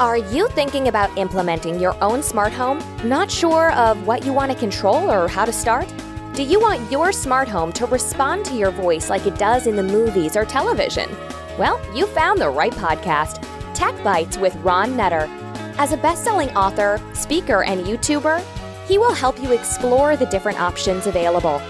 Are you thinking about implementing your own smart home? Not sure of what you want to control or how to start? Do you want your smart home to respond to your voice like it does in the movies or television? Well, you found the right podcast, Tech Bytes with Ron Nutter. As a best-selling author, speaker, and YouTuber, he will help you explore the different options available.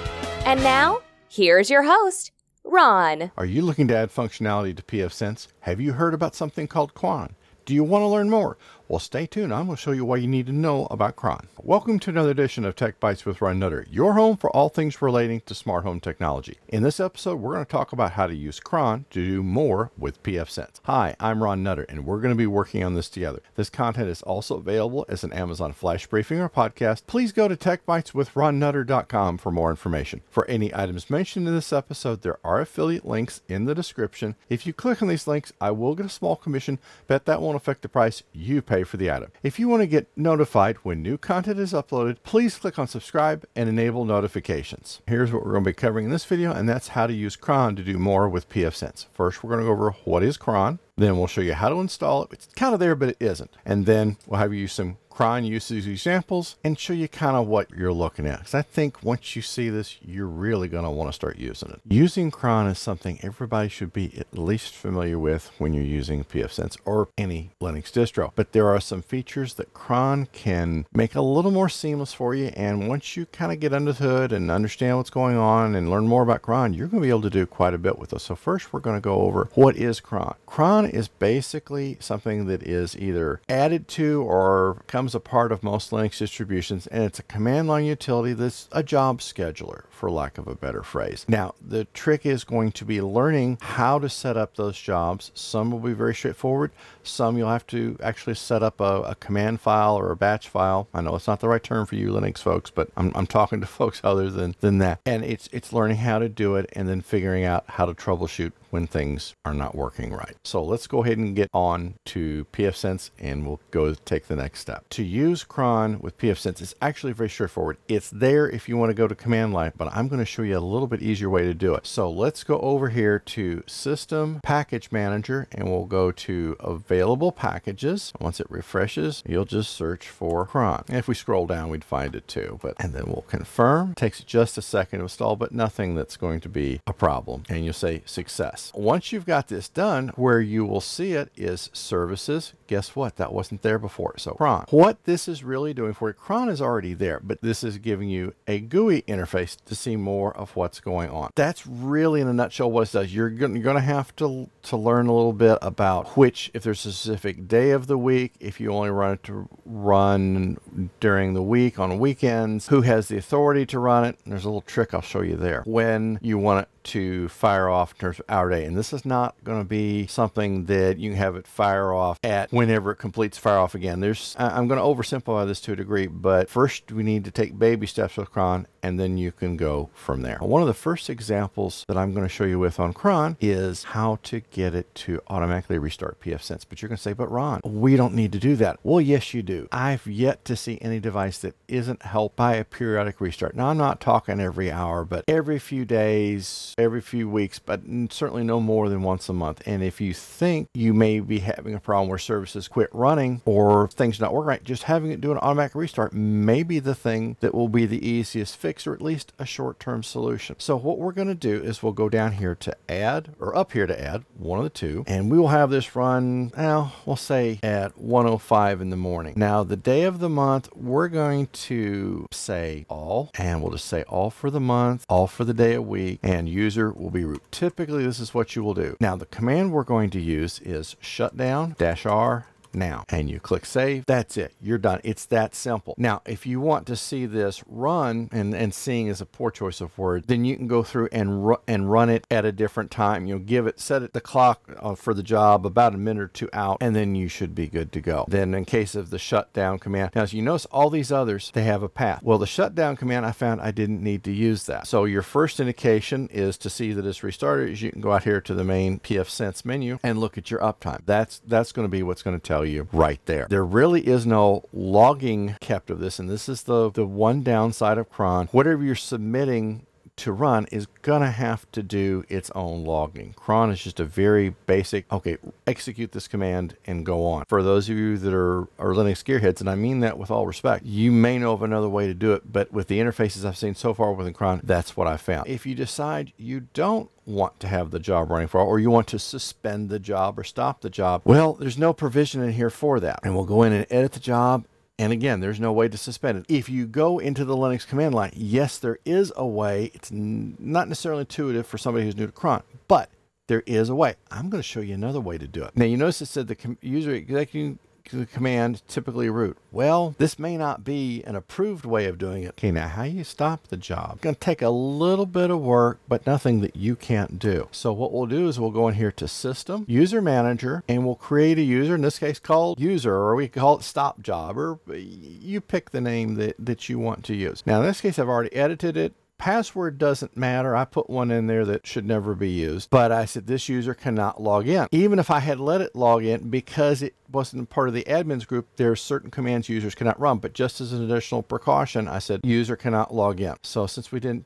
And now, here's your host, Ron. Are you looking to add functionality to pfSense? Have you heard about something called Cron? Do you want to learn more? Well, stay tuned. I'm going to show you what you need to know about Cron. Welcome to another edition of Tech Bytes with Ron Nutter, your home for all things relating to smart home technology. In this episode, we're going to talk about how to use Cron to do more with pfSense. Hi, I'm Ron Nutter, and we're going to be working on this together. This content is also available as an Amazon Flash briefing or podcast. Please go to techbyteswithronnutter.com for more information. For any items mentioned in this episode, there are affiliate links in the description. If you click on these links, I will get a small commission, but that won't affect the price you pay for the item. If you want to get notified when new content is uploaded, please click on subscribe and enable notifications. Here's what we're going to be covering in this video, and that's how to use Cron to do more with pfSense. First, we're going to go over what is Cron. Then we'll show you how to install it. It's kind of there, but it isn't. And then we'll have you use some Cron usage examples and show you kind of what you're looking at. Because I think once you see this, you're really going to want to start using it. Using Cron is something everybody should be at least familiar with when you're using pfSense or any Linux distro. But there are some features that Cron can make a little more seamless for you. And once you kind of get under the hood and understand what's going on and learn more about Cron, you're going to be able to do quite a bit with this. So first, we're going to go over what is Cron. Cron is basically something that is either added to or becomes a part of most Linux distributions, and it's a command line utility that's a job scheduler, for lack of a better phrase. Now, the trick is going to be learning how to set up those jobs. Some will be very straightforward. Some you'll have to actually set up a command file or a batch file. I know it's not the right term for you Linux folks, but I'm talking to folks other than that. And it's learning how to do it and then figuring out how to troubleshoot when things are not working right. So let's go ahead and get on to pfSense, and we'll go take the next step. To use Cron with pfSense is actually very straightforward. It's there if you want to go to command line, but I'm going to show you a little bit easier way to do it. So let's go over here to System Package Manager, and we'll go to Available Packages. Once it refreshes, you'll just search for Cron. And if we scroll down, we'd find it too. And then we'll confirm. It takes just a second to install, but nothing that's going to be a problem. And you'll say success. Once you've got this done, where you will see it is services. Guess what? That wasn't there before. So Cron, what this is really doing for you, Cron is already there, but this is giving you a GUI interface to see more of what's going on. That's really in a nutshell what it does. You're going to have to learn a little bit about which, if there's a specific day of the week, if you only run it to run during the week on weekends, who has the authority to run it. And there's a little trick I'll show you there. When you want it to fire off in terms of hour day. And this is not going to be something that you can have it fire off at whenever it completes fire off again. I'm going to oversimplify this to a degree, but first we need to take baby steps with Cron, and then you can go from there. One of the first examples that I'm going to show you with on Cron is how to get it to automatically restart pfSense. But you're going to say, but Ron, we don't need to do that. Well, yes, you do. I've yet to see any device that isn't helped by a periodic restart. Now, I'm not talking every hour, but every few days, every few weeks, but certainly no more than once a month. And if you think you may be having a problem where services quit running or things not work right, just having it do an automatic restart may be the thing that will be the easiest fix, or at least a short-term solution. So what we're going to do is we'll go down here to add, or up here to add, one of the two, and we will have this run, now we'll say at 1:05 in the morning. Now the day of the month, we're going to say all, and we'll just say all for the month, all for the day a week, and user will be root. Typically, this is what you will do. Now, the command we're going to use is shutdown -r now, and you click save. That's it. You're done. It's that simple. Now, if you want to see this run, and seeing is a poor choice of word, then you can go through and run it at a different time. You'll give it, set it the clock for the job about a minute or two out, and then you should be good to go. Then in case of the shutdown command, now as you notice all these others, they have a path. Well, the shutdown command, I found I didn't need to use that. So your first indication is to see that it's restarted is you can go out here to the main pfSense menu and look at your uptime. That's going to be what's going to tell you right there. There really is no logging kept of this, and this is the one downside of Cron. Whatever you're submitting to run is going to have to do its own logging. Cron is just a very basic, okay, execute this command and go on. For those of you that are Linux gearheads, and I mean that with all respect, you may know of another way to do it, but with the interfaces I've seen so far within Cron, that's what I found. If you decide you don't want to have the job running for, or you want to suspend the job or stop the job, well, there's no provision in here for that. And we'll go in and edit the job. And again, there's no way to suspend it. If you go into the Linux command line, yes, there is a way. It's not necessarily intuitive for somebody who's new to Cron, but there is a way. I'm going to show you another way to do it. Now, you notice it said the user executing the command typically root. Well, this may not be an approved way of doing it. Okay, now how you stop the job? It's going to take a little bit of work, but nothing that you can't do. So what we'll do is we'll go in here to System, User Manager, and we'll create a user, in this case called User, or we call it Stop Job, or you pick the name that you want to use. Now in this case, I've already edited it. Password doesn't matter. I put one in there that should never be used, but I said this user cannot log in. Even if I had let it log in, because it wasn't part of the admins group, there are certain commands users cannot run, but just as an additional precaution, I said user cannot log in. So since we didn't,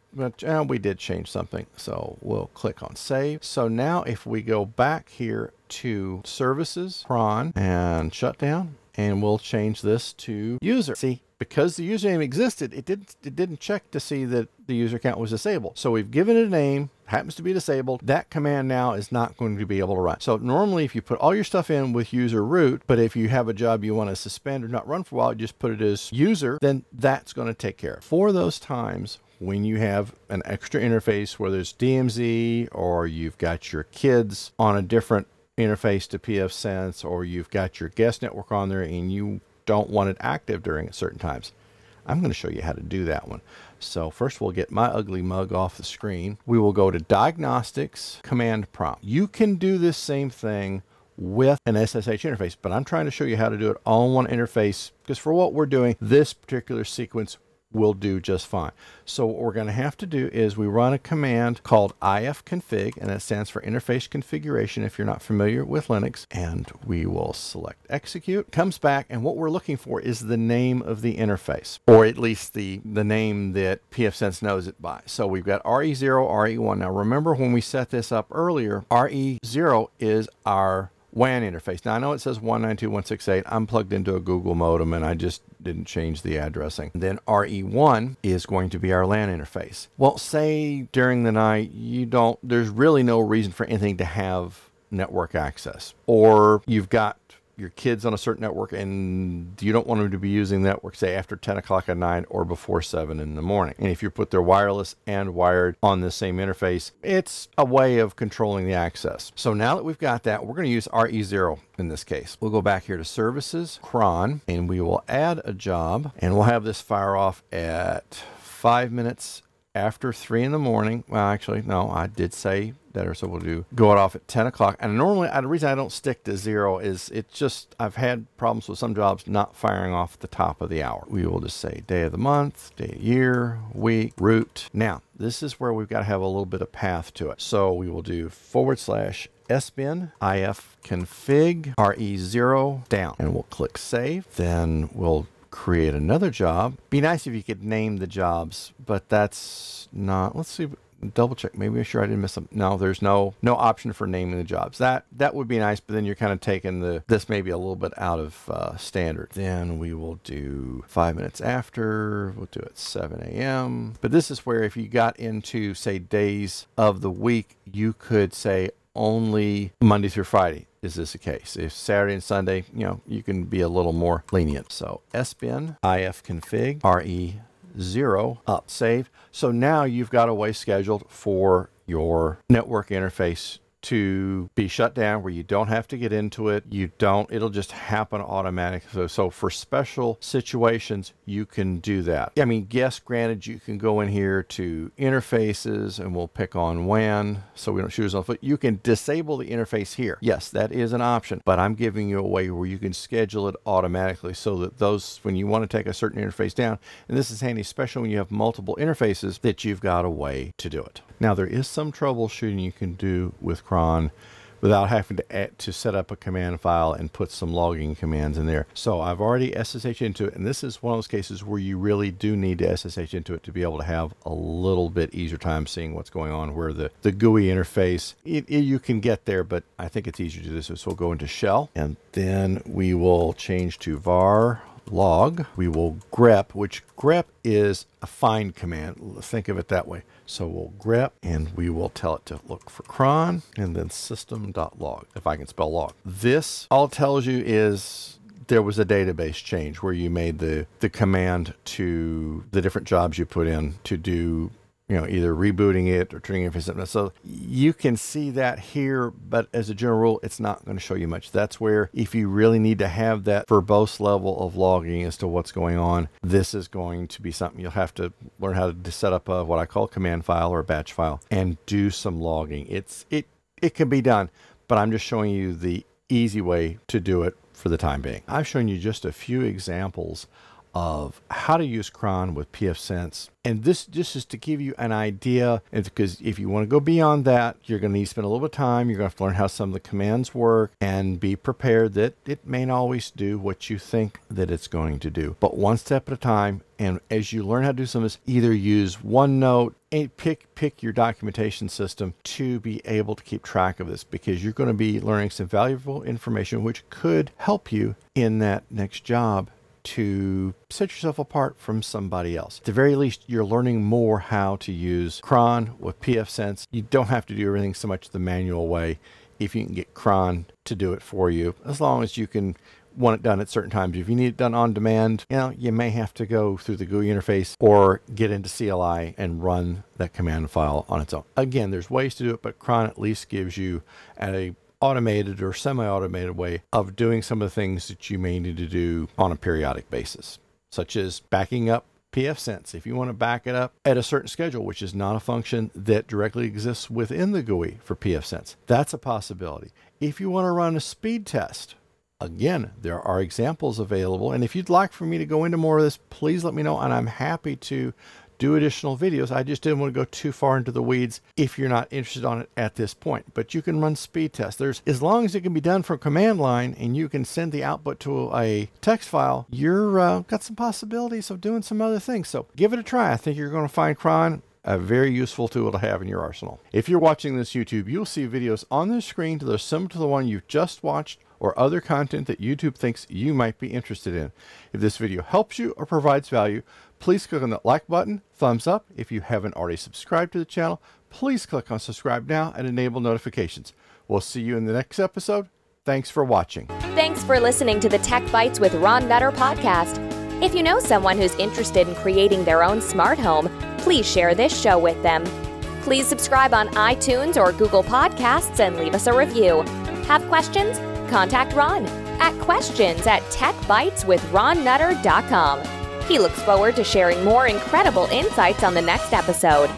we did change something. So we'll click on save. So now if we go back here to services, Cron, and shutdown, and we'll change this to user. See, because the username existed, it didn't check to see that the user account was disabled. So we've given it a name, happens to be disabled. That command now is not going to be able to run. So normally if you put all your stuff in with user root, but if you have a job you want to suspend or not run for a while, you just put it as user, then that's going to take care of. For those times when you have an extra interface, whether it's DMZ or you've got your kids on a different interface to pfSense, or you've got your guest network on there and you don't want it active during certain times, I'm going to show you how to do that one. So first we'll get my ugly mug off the screen. We will go to Diagnostics, Command Prompt. You can do this same thing with an SSH interface, but I'm trying to show you how to do it on one interface, because for what we're doing, this particular sequence will do just fine. So what we're going to have to do is we run a command called ifconfig, and it stands for interface configuration if you're not familiar with Linux, and we will select execute. Comes back, and what we're looking for is the name of the interface, or at least the name that pfSense knows it by. So we've got RE0, RE1. Now remember when we set this up earlier, RE0 is our WAN interface. Now I know it says 192.168. I'm plugged into a Google modem and I just didn't change the addressing. Then RE1 is going to be our LAN interface. Well, say during the night, there's really no reason for anything to have network access, or you've got your kids on a certain network and you don't want them to be using the network, say after 10 o'clock at night or before 7 in the morning. And if you put their wireless and wired on the same interface, it's a way of controlling the access. So now that we've got that, we're going to use RE0 in this case. We'll go back here to services, Cron, and we will add a job, and we'll have this fire off at 5 minutes after 3 in the morning. Well, actually, no, I did say better, so we'll go it off at 10 o'clock. And normally, the reason I don't stick to 0 is it's just, I've had problems with some jobs not firing off at the top of the hour. We will just say day of the month, day of year, week, root. Now, this is where we've got to have a little bit of path to it. So we will do / sbin, ifconfig, re0 down, and we'll click save. Then we'll create another job. Be nice if you could name the jobs, but that's not, let's see, double check, maybe I'm sure I didn't miss them. No, there's no option for naming the jobs. That would be nice, but then you're kind of taking this maybe a little bit out of standard. Then we will do 5 minutes after, we'll do it 7 a.m. But this is where if you got into, say, days of the week, you could say only Monday through Friday. Is this the case? If Saturday and Sunday, you can be a little more lenient. So sbin, ifconfig, re0 up, save. So now you've got a way scheduled for your network interface to be shut down, where you don't have to get into it. It'll just happen automatically. So for special situations, you can do that. I mean, yes, granted, you can go in here to interfaces and we'll pick on WAN so we don't shoot ourselves, but you can disable the interface here. Yes, that is an option, but I'm giving you a way where you can schedule it automatically so that when you want to take a certain interface down, and this is handy, especially when you have multiple interfaces, that you've got a way to do it. Now there is some troubleshooting you can do with Cron without having to set up a command file and put some logging commands in there. So I've already SSH into it, and this is one of those cases where you really do need to SSH into it to be able to have a little bit easier time seeing what's going on, where the GUI interface, you can get there, but I think it's easier to do this. So we'll go into shell, and then we will change to var log. We will grep, which grep is a find command. Think of it that way. So we'll grep, and we will tell it to look for cron, and then system.log, if I can spell log. This all it tells you is there was a database change where you made the command to the different jobs you put in to do, either rebooting it or turning it. So you can see that here, but as a general rule, it's not going to show you much. That's where if you really need to have that verbose level of logging as to what's going on, this is going to be something you'll have to learn how to set up a, what I call a command file or a batch file, and do some logging. It can be done, but I'm just showing you the easy way to do it for the time being. I've shown you just a few examples of how to use Cron with pfSense. And this is to give you an idea, because if you want to go beyond that, you're going to need to spend a little bit of time. You're going to have to learn how some of the commands work, and be prepared that it may not always do what you think that it's going to do. But one step at a time, and as you learn how to do some of this, either use OneNote, and pick your documentation system to be able to keep track of this, because you're going to be learning some valuable information which could help you in that next job to set yourself apart from somebody else. At the very least, you're learning more how to use Cron with pfSense. You don't have to do everything so much the manual way if you can get Cron to do it for you, as long as you can want it done at certain times. If you need it done on demand, you may have to go through the GUI interface or get into CLI and run that command file on its own. Again, there's ways to do it, but Cron at least gives you a automated or semi-automated way of doing some of the things that you may need to do on a periodic basis, such as backing up pfSense. If you want to back it up at a certain schedule, which is not a function that directly exists within the GUI for pfSense, that's a possibility. If you want to run a speed test, again, there are examples available. And if you'd like for me to go into more of this, please let me know, and I'm happy to do additional videos. I just didn't want to go too far into the weeds if you're not interested on it at this point. But you can run speed tests. As long as it can be done from command line and you can send the output to a text file, you're got some possibilities of doing some other things. So give it a try. I think you're going to find Cron a very useful tool to have in your arsenal. If you're watching this YouTube, you'll see videos on the screen that are similar to the one you've just watched, or other content that YouTube thinks you might be interested in. If this video helps you or provides value, please click on that like button, thumbs up. If you haven't already subscribed to the channel, please click on subscribe now and enable notifications. We'll see you in the next episode. Thanks for watching. Thanks for listening to the Tech Bytes with Ron Nutter podcast. If you know someone who's interested in creating their own smart home, please share this show with them. Please subscribe on iTunes or Google Podcasts and leave us a review. Have questions? Contact Ron at questions@techbyteswithronnutter.com. He looks forward to sharing more incredible insights on the next episode.